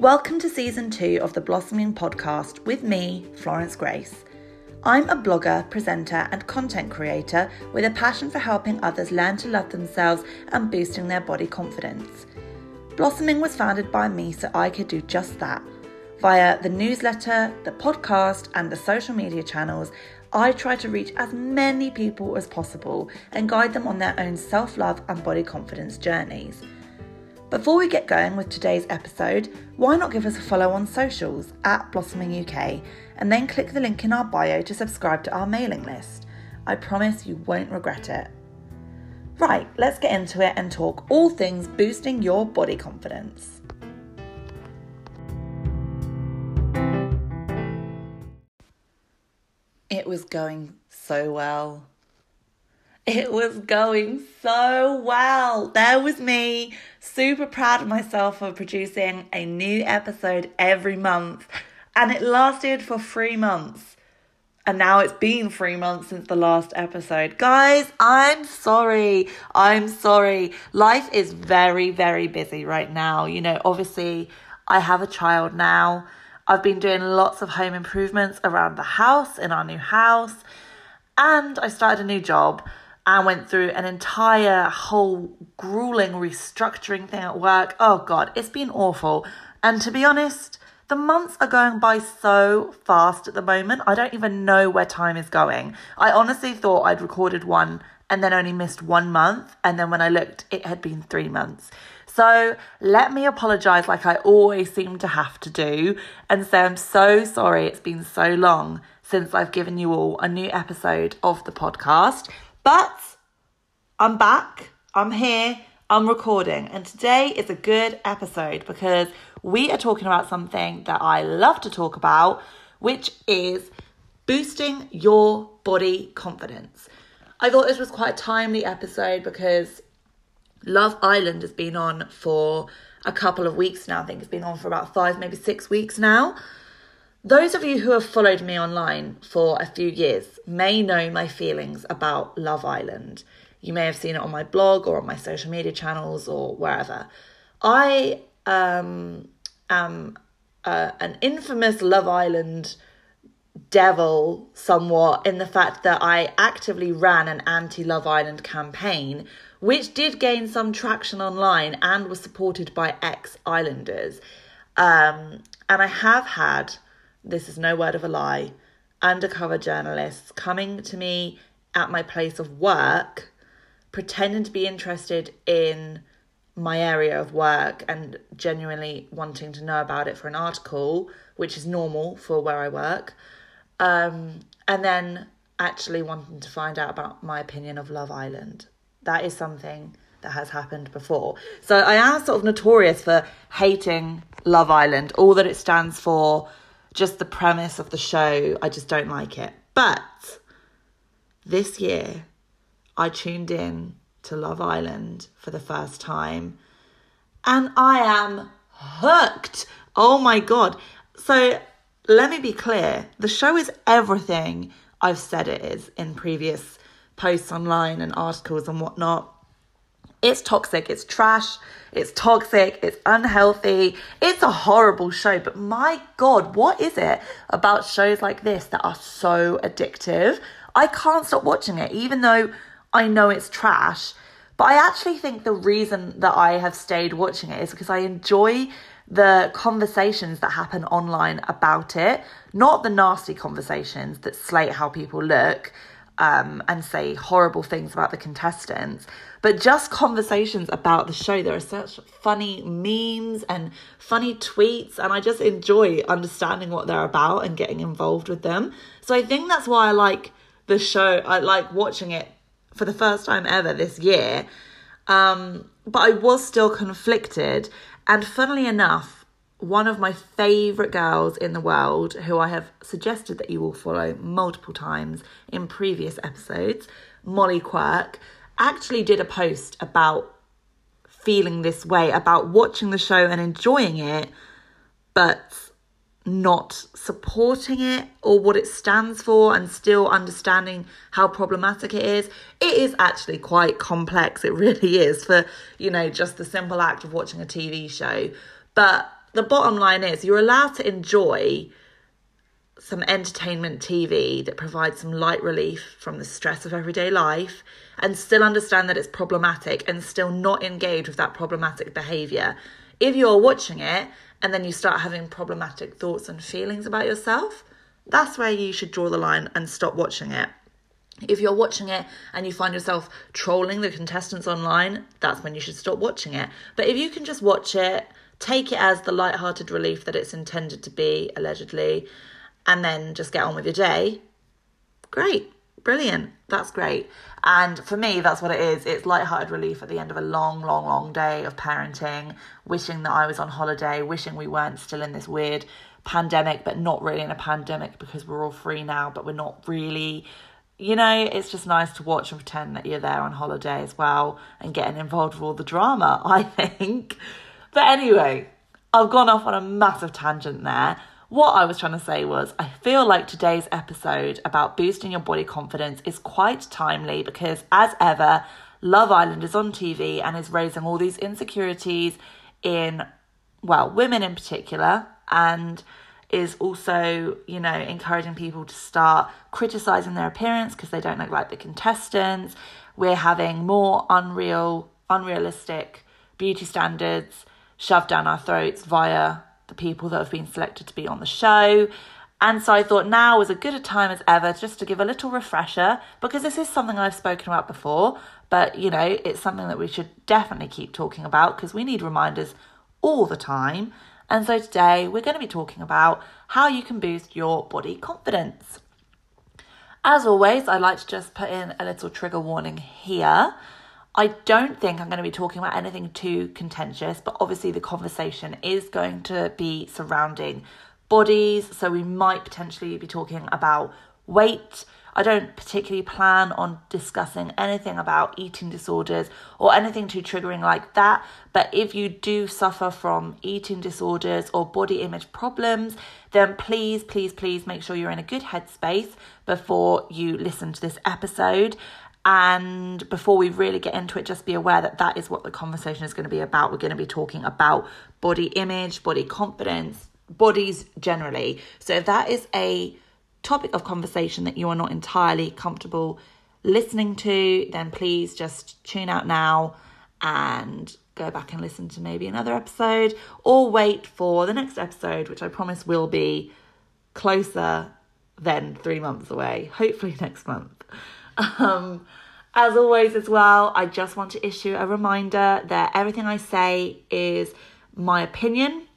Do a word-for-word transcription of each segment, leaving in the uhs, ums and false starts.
Welcome to Season two of the Blossoming Podcast with me, Florence Grace. I'm a blogger, presenter and content creator with a passion for helping others learn to love themselves and boosting their body confidence. Blossoming was founded by me so I could do just that. Via the newsletter, the podcast and the social media channels, I try to reach as many people as possible and guide them on their own self-love and body confidence journeys. Before we get going with today's episode, why not give us a follow on socials at Blossoming U K and then click the link in our bio to subscribe to our mailing list. I promise you won't regret it. Right, let's get into it and talk all things boosting your body confidence. It was going so well. It was going so well. There was me, super proud of myself for producing a new episode every month. And it lasted for three months. And now it's been three months since the last episode. Guys, I'm sorry. I'm sorry. Life is very, very busy right now. You know, obviously, I have a child now. I've been doing lots of home improvements around the house, in our new house. And I started a new job. I went through an entire whole grueling restructuring thing at work. Oh God, it's been awful. And to be honest, the months are going by so fast at the moment. I don't even know where time is going. I honestly thought I'd recorded one and then only missed one month. And then when I looked, it had been three months. So let me apologize like I always seem to have to do and say I'm so sorry it's been so long since I've given you all a new episode of the podcast. But I'm back, I'm here, I'm recording, and today is a good episode because we are talking about something that I love to talk about, which is boosting your body confidence. I thought this was quite a timely episode because Love Island has been on for a couple of weeks now. I think it's been on for about five, maybe six weeks now. Those of you who have followed me online for a few years may know my feelings about Love Island. You may have seen it on my blog or on my social media channels or wherever. I um, am uh, an infamous Love Island devil somewhat in the fact that I actively ran an anti-Love Island campaign, which did gain some traction online and was supported by ex-Islanders. Um, and I have had... this is no word of a lie, undercover journalists coming to me at my place of work, pretending to be interested in my area of work and genuinely wanting to know about it for an article, which is normal for where I work, um, and then actually wanting to find out about my opinion of Love Island. That is something that has happened before. So I am sort of notorious for hating Love Island, all that it stands for, just the premise of the show, I just don't like it. But this year, I tuned in to Love Island for the first time and I am hooked. Oh my God. So let me be clear. The show is everything I've said it is in previous posts online and articles and whatnot. It's toxic, it's trash, it's toxic, it's unhealthy, it's a horrible show. But my God, what is it about shows like this that are so addictive? I can't stop watching it, even though I know it's trash. But I actually think the reason that I have stayed watching it is because I enjoy the conversations that happen online about it, not the nasty conversations that slate how people look. Um, and say horrible things about the contestants, but just conversations about the show. There are such funny memes and funny tweets, and I just enjoy understanding what they're about and getting involved with them. So I think that's why I like the show. I like watching it for the first time ever this year. Um, but I was still conflicted. And funnily enough, one of my favourite girls in the world, who I have suggested that you will follow multiple times in previous episodes, Molly Quirk, actually did a post about feeling this way, about watching the show and enjoying it, but not supporting it or what it stands for and still understanding how problematic it is. It is actually quite complex. It really is for, you know, just the simple act of watching a T V show. But the bottom line is you're allowed to enjoy some entertainment T V that provides some light relief from the stress of everyday life and still understand that it's problematic and still not engage with that problematic behaviour. If you're watching it and then you start having problematic thoughts and feelings about yourself, that's where you should draw the line and stop watching it. If you're watching it and you find yourself trolling the contestants online, that's when you should stop watching it. But if you can just watch it, take it as the lighthearted relief that it's intended to be, allegedly, and then just get on with your day, great, brilliant, that's great. And for me, that's what it is. It's lighthearted relief at the end of a long, long, long day of parenting, wishing that I was on holiday, wishing we weren't still in this weird pandemic, but not really in a pandemic because we're all free now, but we're not really. You know, it's just nice to watch and pretend that you're there on holiday as well and getting involved with all the drama, I think. But anyway, I've gone off on a massive tangent there. What I was trying to say was I feel like today's episode about boosting your body confidence is quite timely because, as ever, Love Island is on T V and is raising all these insecurities in, well, women in particular, and is also, you know, encouraging people to start criticising their appearance because they don't look like the contestants. We're having more unreal, unrealistic beauty standards shoved down our throats via the people that have been selected to be on the show. And so I thought now is as good a time as ever just to give a little refresher, because this is something I've spoken about before, but, you know, it's something that we should definitely keep talking about because we need reminders all the time. And so today we're going to be talking about how you can boost your body confidence. As always, I like to just put in a little trigger warning here. I don't think I'm going to be talking about anything too contentious, but obviously the conversation is going to be surrounding bodies. So we might potentially be talking about weight. I don't particularly plan on discussing anything about eating disorders or anything too triggering like that. But if you do suffer from eating disorders or body image problems, then please, please, please make sure you're in a good headspace before you listen to this episode. And before we really get into it, just be aware that that is what the conversation is going to be about. We're going to be talking about body image, body confidence, bodies generally. So if that is a topic of conversation that you are not entirely comfortable listening to, then please just tune out now and go back and listen to maybe another episode, or wait for the next episode, which I promise will be closer than three months away, hopefully next month. Um, as always as well, I just want to issue a reminder that everything I say is my opinion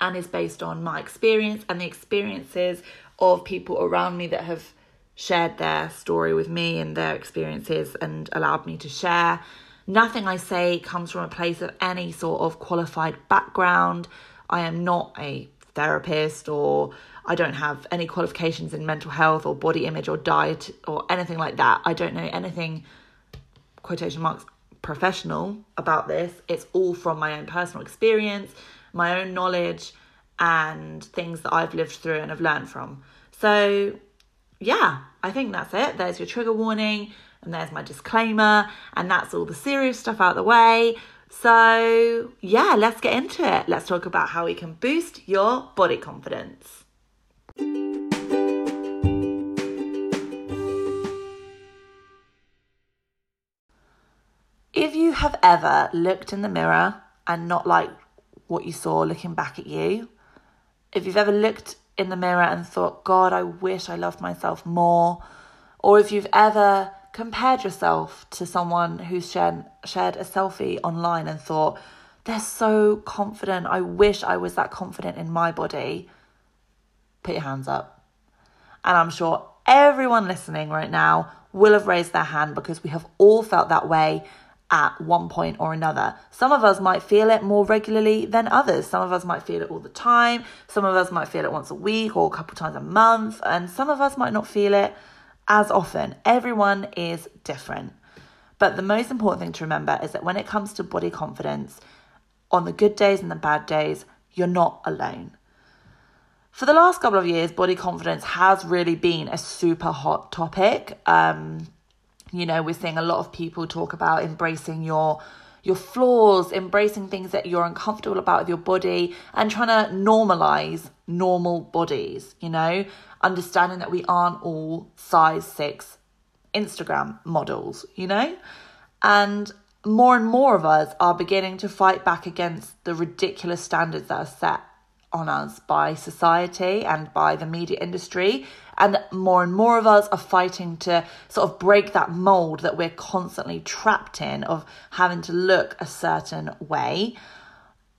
and is based on my experience and the experiences of people around me that have shared their story with me and their experiences and allowed me to share. Nothing I say comes from a place of any sort of qualified background. I am not a therapist, or I don't have any qualifications in mental health or body image or diet or anything like that. I don't know anything, quotation marks, professional about this. It's all from my own personal experience, my own knowledge, and things that I've lived through and have learned from. So yeah, I think that's it. There's your trigger warning and there's my disclaimer, and that's all the serious stuff out of the way. So yeah, let's get into it. Let's talk about how we can boost your body confidence. If you have ever looked in the mirror and not liked what you saw looking back at you, if you've ever looked in the mirror and thought, God, I wish I loved myself more, or if you've ever compared yourself to someone who's shared, shared a selfie online and thought, they're so confident, I wish I was that confident in my body, put your hands up. And I'm sure everyone listening right now will have raised their hand, because we have all felt that way at one point or another. Some of us might feel it more regularly than others. Some of us might feel it all the time. Some of us might feel it once a week or a couple times a month. And some of us might not feel it as often. Everyone is different. But the most important thing to remember is that when it comes to body confidence, on the good days and the bad days, you're not alone. For the last couple of years, body confidence has really been a super hot topic. Um, You know, we're seeing a lot of people talk about embracing your your flaws, embracing things that you're uncomfortable about with your body, and trying to normalize normal bodies, you know, understanding that we aren't all size six Instagram models, you know, and more and more of us are beginning to fight back against the ridiculous standards that are set on us by society and by the media industry. And more and more of us are fighting to sort of break that mold that we're constantly trapped in of having to look a certain way.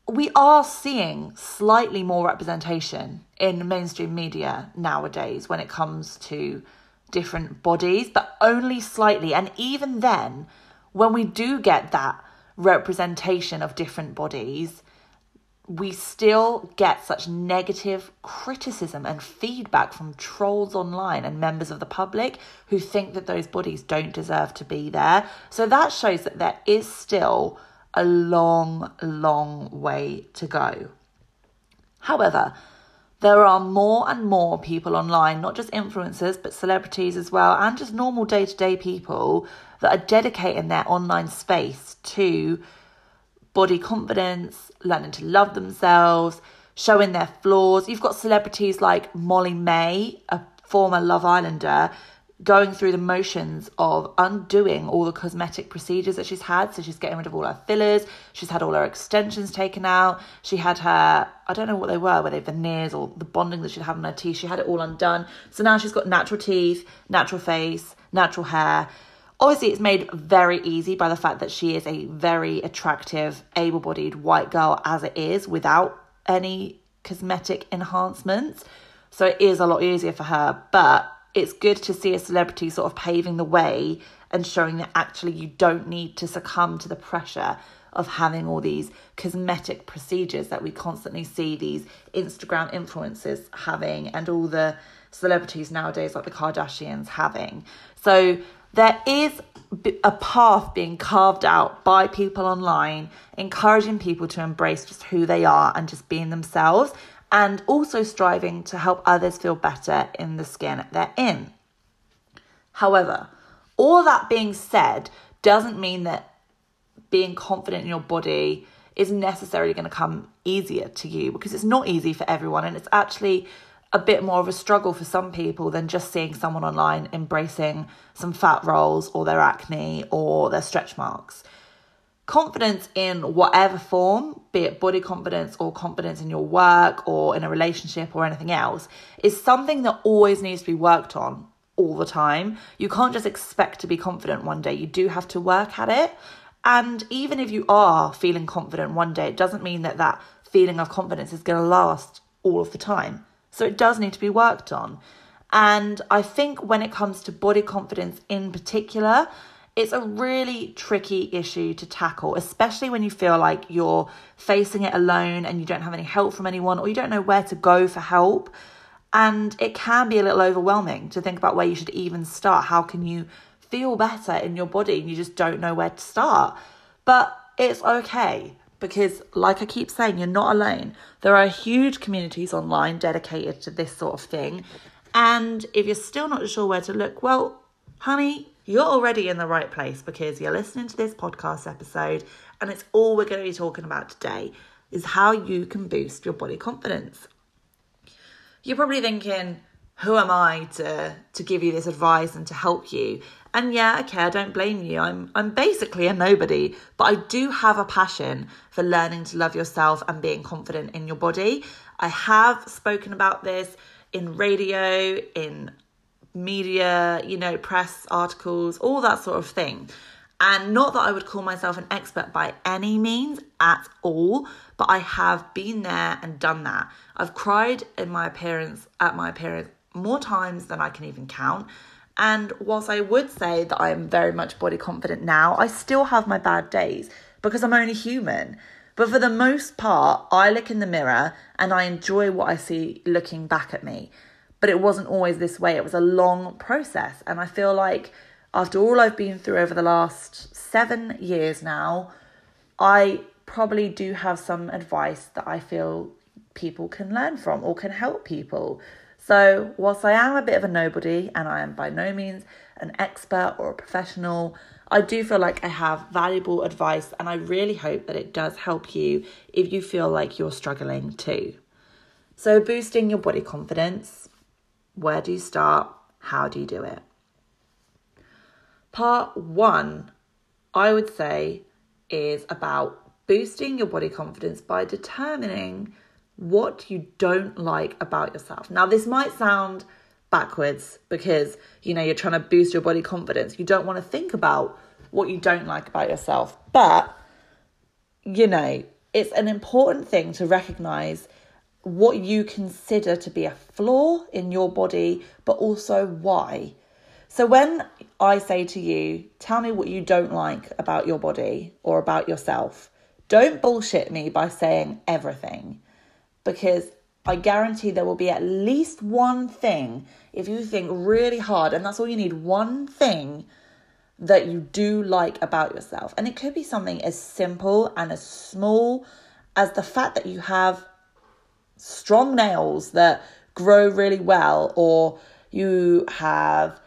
We are seeing slightly more representation in mainstream media nowadays when it comes to different bodies, but only slightly. And even then, when we do get that representation of different bodies, we still get such negative criticism and feedback from trolls online and members of the public who think that those bodies don't deserve to be there. So that shows that there is still a long, long way to go. However, there are more and more people online, not just influencers, but celebrities as well, and just normal day-to-day people that are dedicating their online space to body confidence, learning to love themselves, showing their flaws. You've got celebrities like Molly May, a former Love Islander, going through the motions of undoing all the cosmetic procedures that she's had. So she's getting rid of all her fillers. She's had all her extensions taken out. She had her, I don't know what they were, were they veneers or the bonding that she'd had on her teeth. She had it all undone. So now she's got natural teeth, natural face, natural hair. Obviously, it's made very easy by the fact that she is a very attractive, able-bodied white girl as it is without any cosmetic enhancements. So it is a lot easier for her. But it's good to see a celebrity sort of paving the way and showing that actually you don't need to succumb to the pressure of having all these cosmetic procedures that we constantly see these Instagram influencers having and all the celebrities nowadays like the Kardashians having. So there is a path being carved out by people online, encouraging people to embrace just who they are and just being themselves, and also striving to help others feel better in the skin they're in. However, all that being said doesn't mean that being confident in your body is necessarily going to come easier to you, because it's not easy for everyone, and it's actually a bit more of a struggle for some people than just seeing someone online embracing some fat rolls or their acne or their stretch marks. Confidence in whatever form, be it body confidence or confidence in your work or in a relationship or anything else, is something that always needs to be worked on all the time. You can't just expect to be confident one day. You do have to work at it. And even if you are feeling confident one day, it doesn't mean that that feeling of confidence is going to last all of the time. So it does need to be worked on. And I think when it comes to body confidence in particular, it's a really tricky issue to tackle, especially when you feel like you're facing it alone and you don't have any help from anyone, or you don't know where to go for help. And it can be a little overwhelming to think about where you should even start. How can you feel better in your body and you just don't know where to start? But it's okay. Because like I keep saying, you're not alone. There are huge communities online dedicated to this sort of thing. And if you're still not sure where to look, well, honey, you're already in the right place, because you're listening to this podcast episode, and it's all we're going to be talking about today is how you can boost your body confidence. You're probably thinking, who am I to, to give you this advice and to help you? And yeah, okay, I don't blame you. I'm I'm basically a nobody, but I do have a passion for learning to love yourself and being confident in your body. I have spoken about this in radio, in media, you know, press articles, all that sort of thing. And not that I would call myself an expert by any means at all, but I have been there and done that. I've cried in my appearance at my appearance more times than I can even count. And whilst I would say that I'm very much body confident now, I still have my bad days because I'm only human. But for the most part, I look in the mirror and I enjoy what I see looking back at me. But it wasn't always this way. It was a long process. And I feel like after all I've been through over the last seven years now, I probably do have some advice that I feel people can learn from or can help people. So whilst I am a bit of a nobody and I am by no means an expert or a professional, I do feel like I have valuable advice, and I really hope that it does help you if you feel like you're struggling too. So boosting your body confidence, where do you start? How do you do it? Part one, I would say, is about boosting your body confidence by determining what you don't like about yourself. Now, this might sound backwards because, you know, you're trying to boost your body confidence. You don't want to think about what you don't like about yourself. But, you know, it's an important thing to recognize what you consider to be a flaw in your body, but also why. So when I say to you, tell me what you don't like about your body or about yourself, don't bullshit me by saying everything, because I guarantee there will be at least one thing, if you think really hard, and that's all you need, one thing that you do like about yourself. And it could be something as simple and as small as the fact that you have strong nails that grow really well, or you have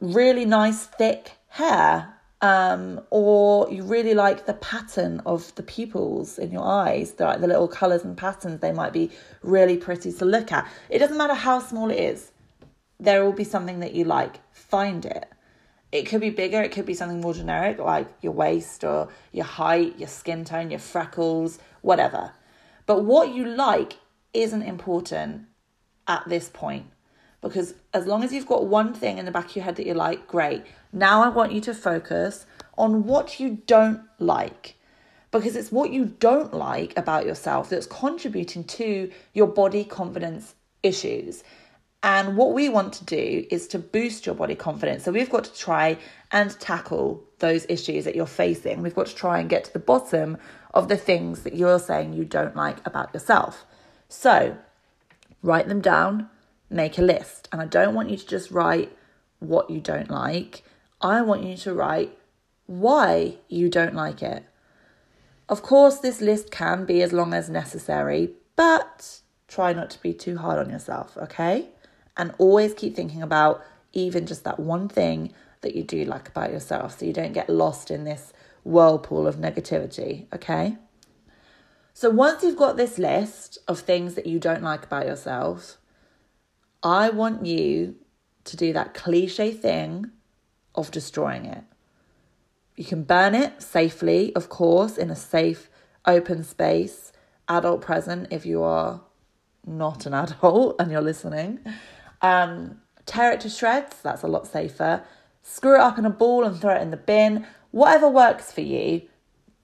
really nice thick hair, um, or you really like the pattern of the pupils in your eyes, the, like the little colours and patterns. They might be really pretty to look at. It doesn't matter how small it is. There will be something that you like. Find it. It could be bigger. It could be something more generic, like your waist or your height, your skin tone, your freckles, whatever. But what you like isn't important at this point, because as long as you've got one thing in the back of your head that you like, great. Now I want you to focus on what you don't like, because it's what you don't like about yourself that's contributing to your body confidence issues. And what we want to do is to boost your body confidence. So we've got to try and tackle those issues that you're facing. We've got to try and get to the bottom of the things that you're saying you don't like about yourself. So write them down. Make a list. And I don't want you to just write what you don't like. I want you to write why you don't like it. Of course, this list can be as long as necessary, but try not to be too hard on yourself, okay? And always keep thinking about even just that one thing that you do like about yourself, so you don't get lost in this whirlpool of negativity, okay? So once you've got this list of things that you don't like about yourself, I want you to do that cliche thing of destroying it. You can burn it safely, of course, in a safe, open space, adult present if you are not an adult and you're listening. Um, tear it to shreds, that's a lot safer. Screw it up in a ball and throw it in the bin. Whatever works for you,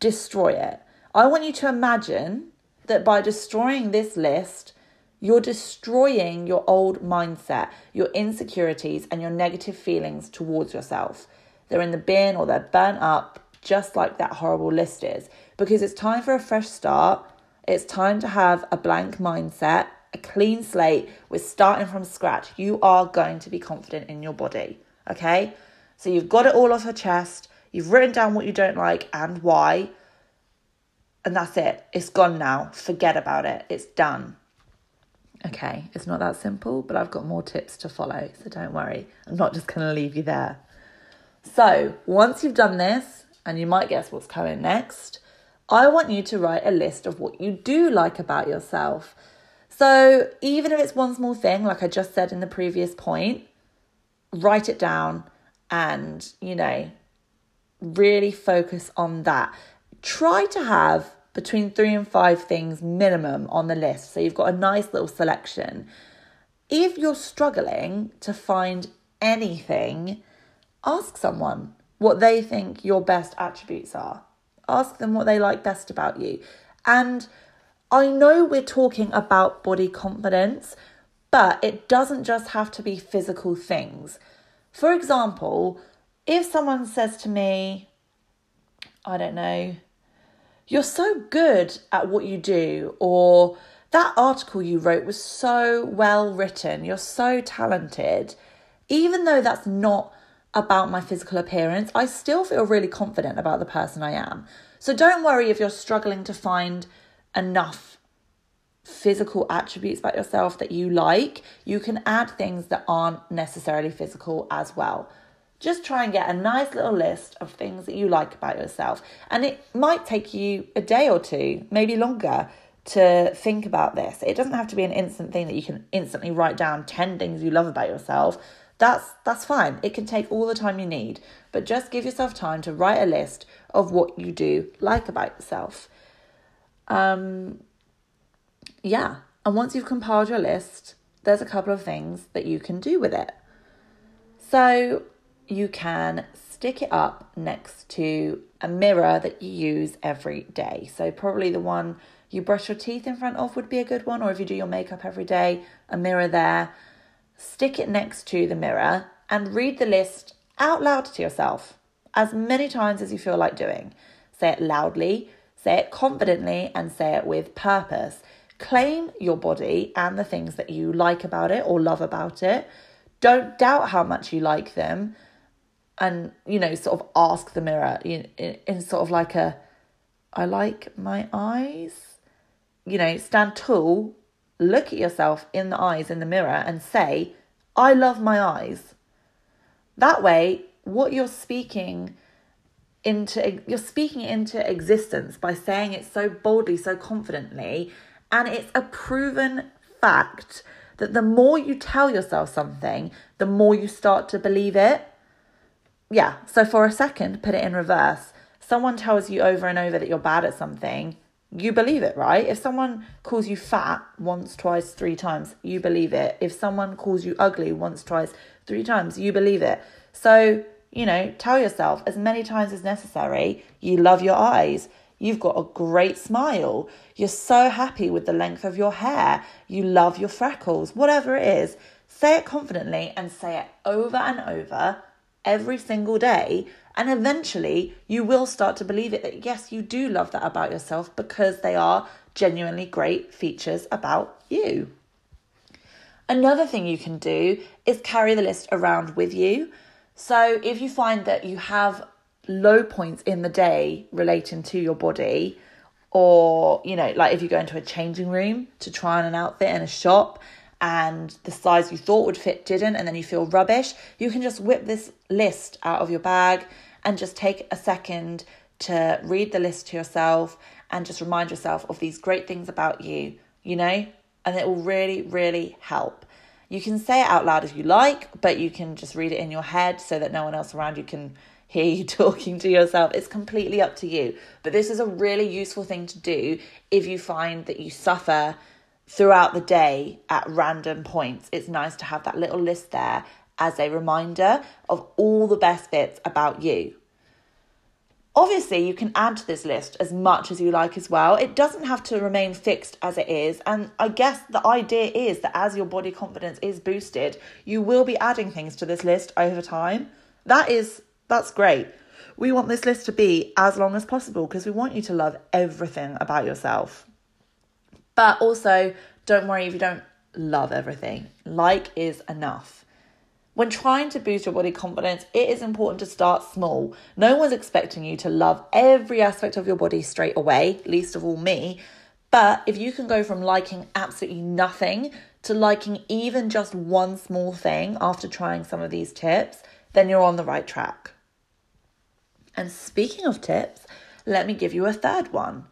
destroy it. I want you to imagine that by destroying this list, you're destroying your old mindset, your insecurities, and your negative feelings towards yourself. They're in the bin or they're burnt up, just like that horrible list is. Because it's time for a fresh start. It's time to have a blank mindset, a clean slate. We're starting from scratch. You are going to be confident in your body, okay? So you've got it all off your chest. You've written down what you don't like and why. And that's it. It's gone now. Forget about it. It's done. Okay, it's not that simple, but I've got more tips to follow, so don't worry. I'm not just going to leave you there. So once you've done this, and you might guess what's coming next, I want you to write a list of what you do like about yourself. So even if it's one small thing, like I just said in the previous point, write it down and, you know, really focus on that. Try to have between three and five things minimum on the list. So you've got a nice little selection. If you're struggling to find anything, ask someone what they think your best attributes are. Ask them what they like best about you. And I know we're talking about body confidence, but it doesn't just have to be physical things. For example, if someone says to me, I don't know, you're so good at what you do, or that article you wrote was so well written, you're so talented. Even though that's not about my physical appearance, I still feel really confident about the person I am. So don't worry if you're struggling to find enough physical attributes about yourself that you like. You can add things that aren't necessarily physical as well. Just try and get a nice little list of things that you like about yourself. And it might take you a day or two, maybe longer, to think about this. It doesn't have to be an instant thing that you can instantly write down ten things you love about yourself. That's that's fine. It can take all the time you need. But just give yourself time to write a list of what you do like about yourself. Um, yeah. And once you've compiled your list, there's a couple of things that you can do with it. So you can stick it up next to a mirror that you use every day. So probably the one you brush your teeth in front of would be a good one. Or if you do your makeup every day, a mirror there. Stick it next to the mirror and read the list out loud to yourself as many times as you feel like doing. Say it loudly, say it confidently, and say it with purpose. Claim your body and the things that you like about it or love about it. Don't doubt how much you like them, and, you know, sort of ask the mirror in, in, in sort of like a, I like my eyes. You know, stand tall, look at yourself in the eyes in the mirror and say, I love my eyes. That way, what you're speaking into, you're speaking it into existence by saying it so boldly, so confidently. And it's a proven fact that the more you tell yourself something, the more you start to believe it. Yeah, so for a second, put it in reverse. Someone tells you over and over that you're bad at something, you believe it, right? If someone calls you fat once, twice, three times, you believe it. If someone calls you ugly once, twice, three times, you believe it. So, you know, tell yourself as many times as necessary, you love your eyes. You've got a great smile. You're so happy with the length of your hair. You love your freckles, whatever it is. Say it confidently and say it over and over every single day. And eventually you will start to believe it that yes, you do love that about yourself because they are genuinely great features about you. Another thing you can do is carry the list around with you. So if you find that you have low points in the day relating to your body, or, you know, like if you go into a changing room to try on an outfit in a shop and the size you thought would fit didn't, and then you feel rubbish, you can just whip this list out of your bag and just take a second to read the list to yourself and just remind yourself of these great things about you, you know, and it will really, really help. You can say it out loud if you like, but you can just read it in your head so that no one else around you can hear you talking to yourself. It's completely up to you. But this is a really useful thing to do if you find that you suffer throughout the day at random points. It's nice to have that little list there as a reminder of all the best bits about you. Obviously, you can add to this list as much as you like as well. It doesn't have to remain fixed as it is. And I guess the idea is that as your body confidence is boosted, you will be adding things to this list over time. That is, that's great. We want this list to be as long as possible because we want you to love everything about yourself. But also, don't worry if you don't love everything. Like is enough. When trying to boost your body confidence, it is important to start small. No one's expecting you to love every aspect of your body straight away, least of all me. But if you can go from liking absolutely nothing to liking even just one small thing after trying some of these tips, then you're on the right track. And speaking of tips, let me give you a third one.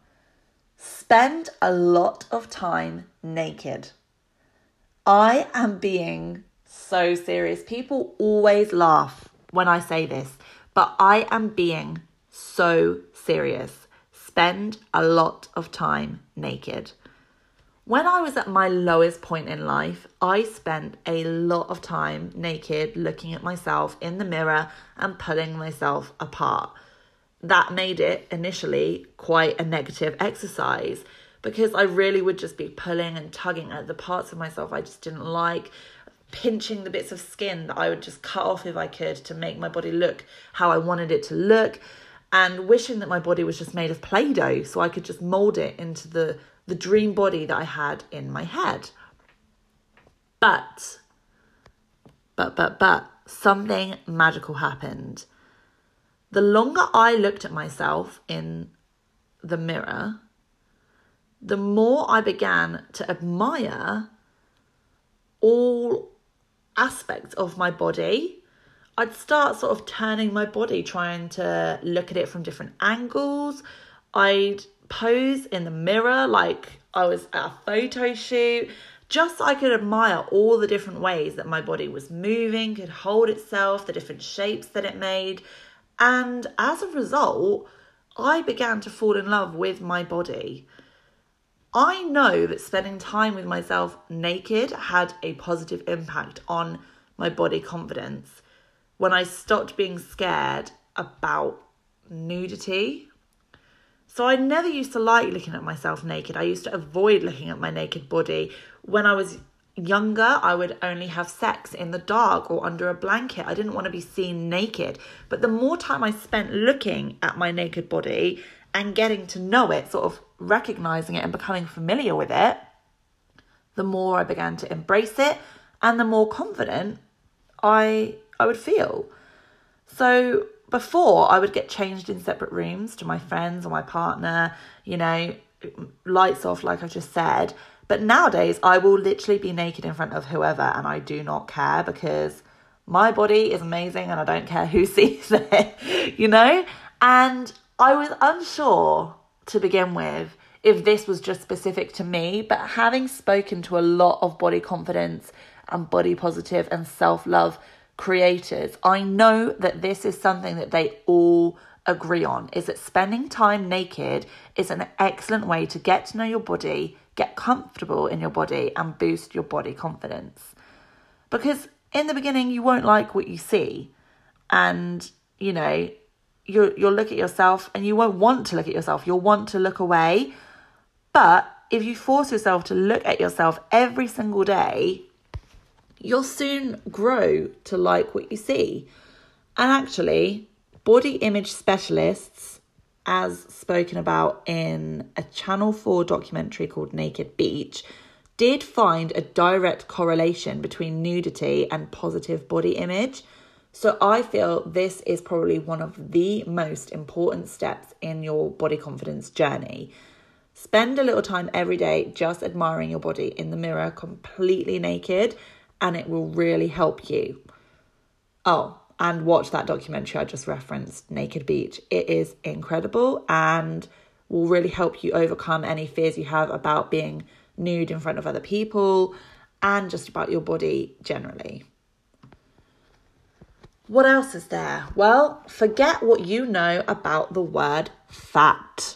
Spend a lot of time naked. I am being so serious. People always laugh when I say this, but I am being so serious. Spend a lot of time naked. When I was at my lowest point in life, I spent a lot of time naked looking at myself in the mirror and pulling myself apart. That made it initially quite a negative exercise because I really would just be pulling and tugging at the parts of myself I just didn't like, pinching the bits of skin that I would just cut off if I could to make my body look how I wanted it to look, and wishing that my body was just made of Play-Doh so I could just mold it into the, the dream body that I had in my head. But, but, but, but, something magical happened. The longer I looked at myself in the mirror, the more I began to admire all aspects of my body. I'd start sort of turning my body, trying to look at it from different angles. I'd pose in the mirror like I was at a photo shoot, just so I could admire all the different ways that my body was moving, could hold itself, the different shapes that it made. And as a result, I began to fall in love with my body. I know that spending time with myself naked had a positive impact on my body confidence when I stopped being scared about nudity. So I never used to like looking at myself naked. I used to avoid looking at my naked body. When I was younger, I would only have sex in the dark or under a blanket. I didn't want to be seen naked. But the more time I spent looking at my naked body and getting to know it, sort of recognizing it and becoming familiar with it, the more I began to embrace it and the more confident I I would feel. So before, I would get changed in separate rooms to my friends or my partner, you know, lights off like I just said. But nowadays, I will literally be naked in front of whoever and I do not care because my body is amazing and I don't care who sees it, you know? And I was unsure to begin with if this was just specific to me, but having spoken to a lot of body confidence and body positive and self-love creators, I know that this is something that they all agree on, is that spending time naked is an excellent way to get to know your body, get comfortable in your body and boost your body confidence. Because in the beginning, you won't like what you see. And, you know, you'll, you'll look at yourself and you won't want to look at yourself. You'll want to look away. But if you force yourself to look at yourself every single day, you'll soon grow to like what you see. And actually, body image specialists, as spoken about in a Channel four documentary called Naked Beach, did find a direct correlation between nudity and positive body image. So I feel this is probably one of the most important steps in your body confidence journey. Spend a little time every day just admiring your body in the mirror, completely naked, and it will really help you. Oh, and watch that documentary I just referenced, Naked Beach. It is incredible and will really help you overcome any fears you have about being nude in front of other people and just about your body generally. What else is there? Well, forget what you know about the word fat.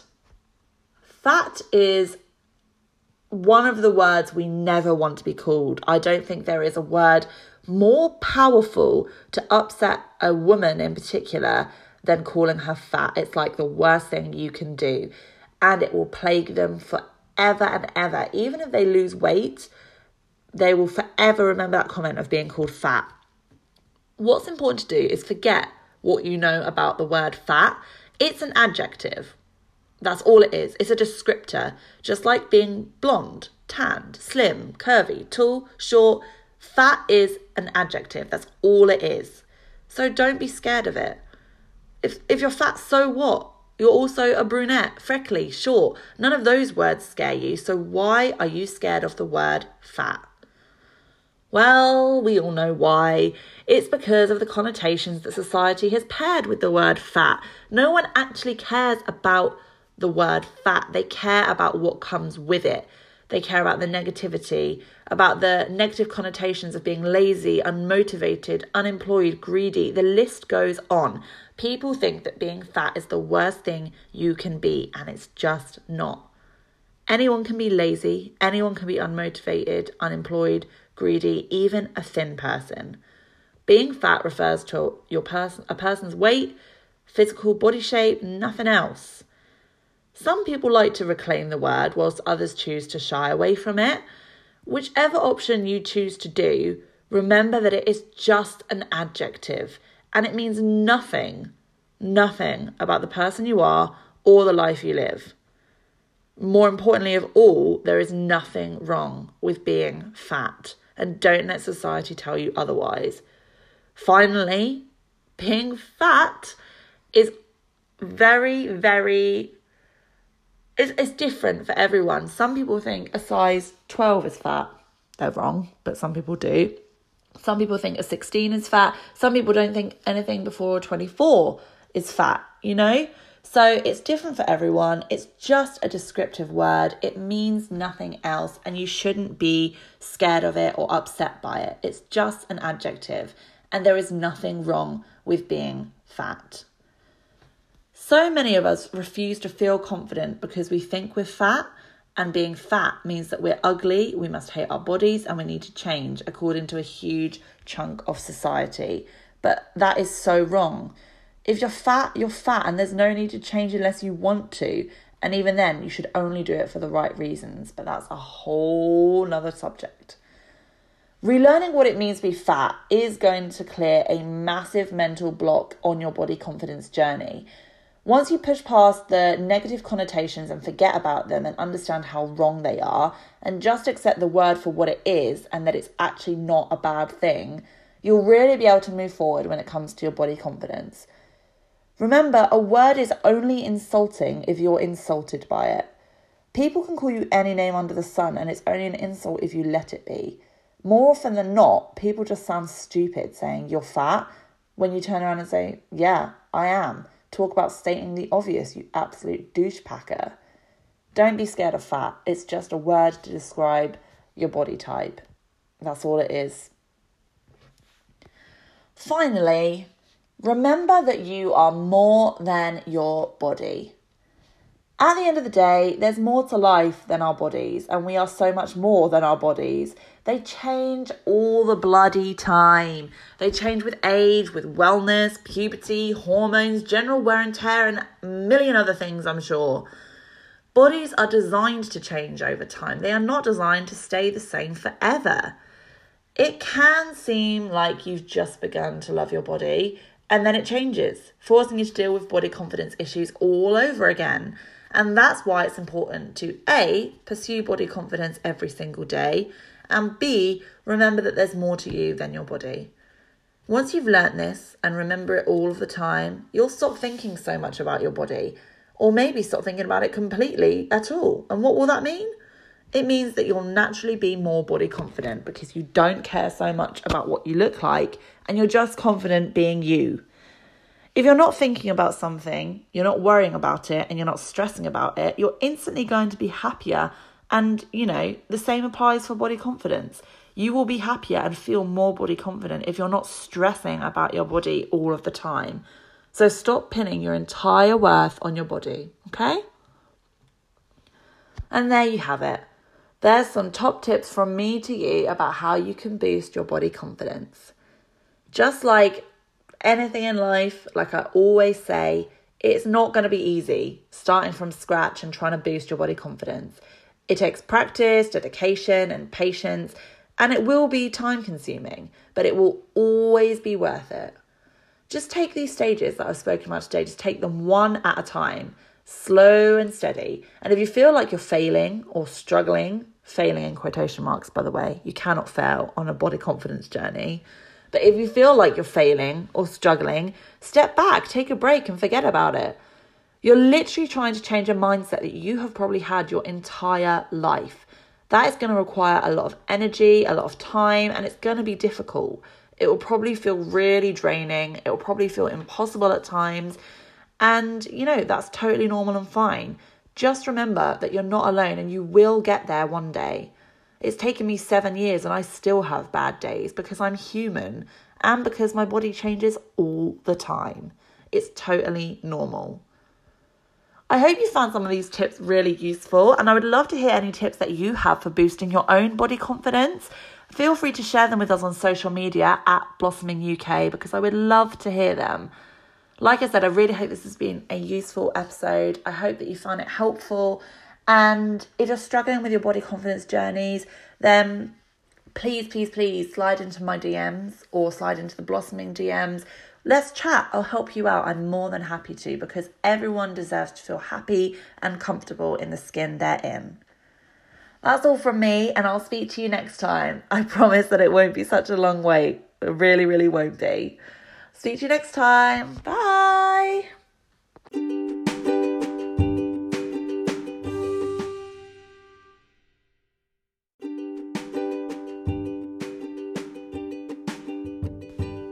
Fat is one of the words we never want to be called. I don't think there is a word more powerful to upset a woman in particular than calling her fat. It's like the worst thing you can do. And it will plague them forever and ever. Even if they lose weight, they will forever remember that comment of being called fat. What's important to do is forget what you know about the word fat. It's an adjective. That's all it is. It's a descriptor, just like being blonde, tanned, slim, curvy, tall, short. Fat is an adjective. That's all it is. So don't be scared of it. If if you're fat, so what? You're also a brunette, freckly, short. None of those words scare you. So why are you scared of the word fat? Well, we all know why. It's because of the connotations that society has paired with the word fat. No one actually cares about the word fat. They care about what comes with it. They care about the negativity, about the negative connotations of being lazy, unmotivated, unemployed, greedy. The list goes on. People think that being fat is the worst thing you can be, and it's just not. Anyone can be lazy. Anyone can be unmotivated, unemployed, greedy, even a thin person. Being fat refers to your person, a person's weight, physical body shape, nothing else. Some people like to reclaim the word whilst others choose to shy away from it. Whichever option you choose to do, remember that it is just an adjective and it means nothing, nothing about the person you are or the life you live. More importantly of all, there is nothing wrong with being fat and don't let society tell you otherwise. Finally, being fat is very, very It's, it's different for everyone. Some people think a size twelve is fat. They're wrong, but some people do. Some people think a sixteen is fat. Some people don't think anything before twenty-four is fat, you know? So it's different for everyone. It's just a descriptive word. It means nothing else, and you shouldn't be scared of it or upset by it. It's just an adjective, and there is nothing wrong with being fat. So many of us refuse to feel confident because we think we're fat, and being fat means that we're ugly, we must hate our bodies, and we need to change according to a huge chunk of society. But that is so wrong. If you're fat, you're fat, and there's no need to change unless you want to. And even then, you should only do it for the right reasons. But that's a whole nother subject. Relearning what it means to be fat is going to clear a massive mental block on your body confidence journey. Once you push past the negative connotations and forget about them and understand how wrong they are and just accept the word for what it is and that it's actually not a bad thing, you'll really be able to move forward when it comes to your body confidence. Remember, a word is only insulting if you're insulted by it. People can call you any name under the sun, and it's only an insult if you let it be. More often than not, people just sound stupid saying you're fat when you turn around and say, yeah, I am. Talk about stating the obvious, you absolute douchepacker. Don't be scared of fat. It's just a word to describe your body type. That's all it is. Finally, remember that you are more than your body. At the end of the day, there's more to life than our bodies, and we are so much more than our bodies. They change all the bloody time. They change with age, with wellness, puberty, hormones, general wear and tear, and a million other things, I'm sure. Bodies are designed to change over time. They are not designed to stay the same forever. It can seem like you've just begun to love your body, and then it changes, forcing you to deal with body confidence issues all over again. And that's why it's important to A, pursue body confidence every single day, and B, remember that there's more to you than your body. Once you've learnt this and remember it all of the time, you'll stop thinking so much about your body, or maybe stop thinking about it completely at all. And what will that mean? It means that you'll naturally be more body confident because you don't care so much about what you look like, and you're just confident being you. If you're not thinking about something, you're not worrying about it, and you're not stressing about it, you're instantly going to be happier. And, you know, the same applies for body confidence. You will be happier and feel more body confident if you're not stressing about your body all of the time. So stop pinning your entire worth on your body, okay? And there you have it. There's some top tips from me to you about how you can boost your body confidence. Just like anything in life, like I always say, it's not going to be easy starting from scratch and trying to boost your body confidence. It takes practice, dedication, and patience, and it will be time consuming, but it will always be worth it. Just take these stages that I've spoken about today, just take them one at a time, slow and steady. And if you feel like you're failing or struggling, failing in quotation marks, by the way, you cannot fail on a body confidence journey. But if you feel like you're failing or struggling, step back, take a break, and forget about it. You're literally trying to change a mindset that you have probably had your entire life. That is going to require a lot of energy, a lot of time, and it's going to be difficult. It will probably feel really draining. It will probably feel impossible at times. And, you know, that's totally normal and fine. Just remember that you're not alone, and you will get there one day. It's taken me seven years and I still have bad days because I'm human and because my body changes all the time. It's totally normal. I hope you found some of these tips really useful, and I would love to hear any tips that you have for boosting your own body confidence. Feel free to share them with us on social media at Blossoming U K because I would love to hear them. Like I said, I really hope this has been a useful episode. I hope that you find it helpful. And if you're struggling with your body confidence journeys, then please, please, please slide into my D Ms or slide into the Blossoming D Ms. Let's chat. I'll help you out. I'm more than happy to, because everyone deserves to feel happy and comfortable in the skin they're in. That's all from me, and I'll speak to you next time. I promise that it won't be such a long wait. It really, really won't be. Speak to you next time. Bye.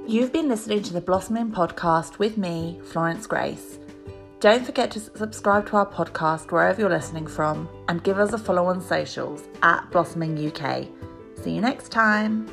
You've been listening to the Blossoming Podcast with me, Florence Grace. Don't forget to subscribe to our podcast wherever you're listening from and give us a follow on socials at Blossoming U K. See you next time.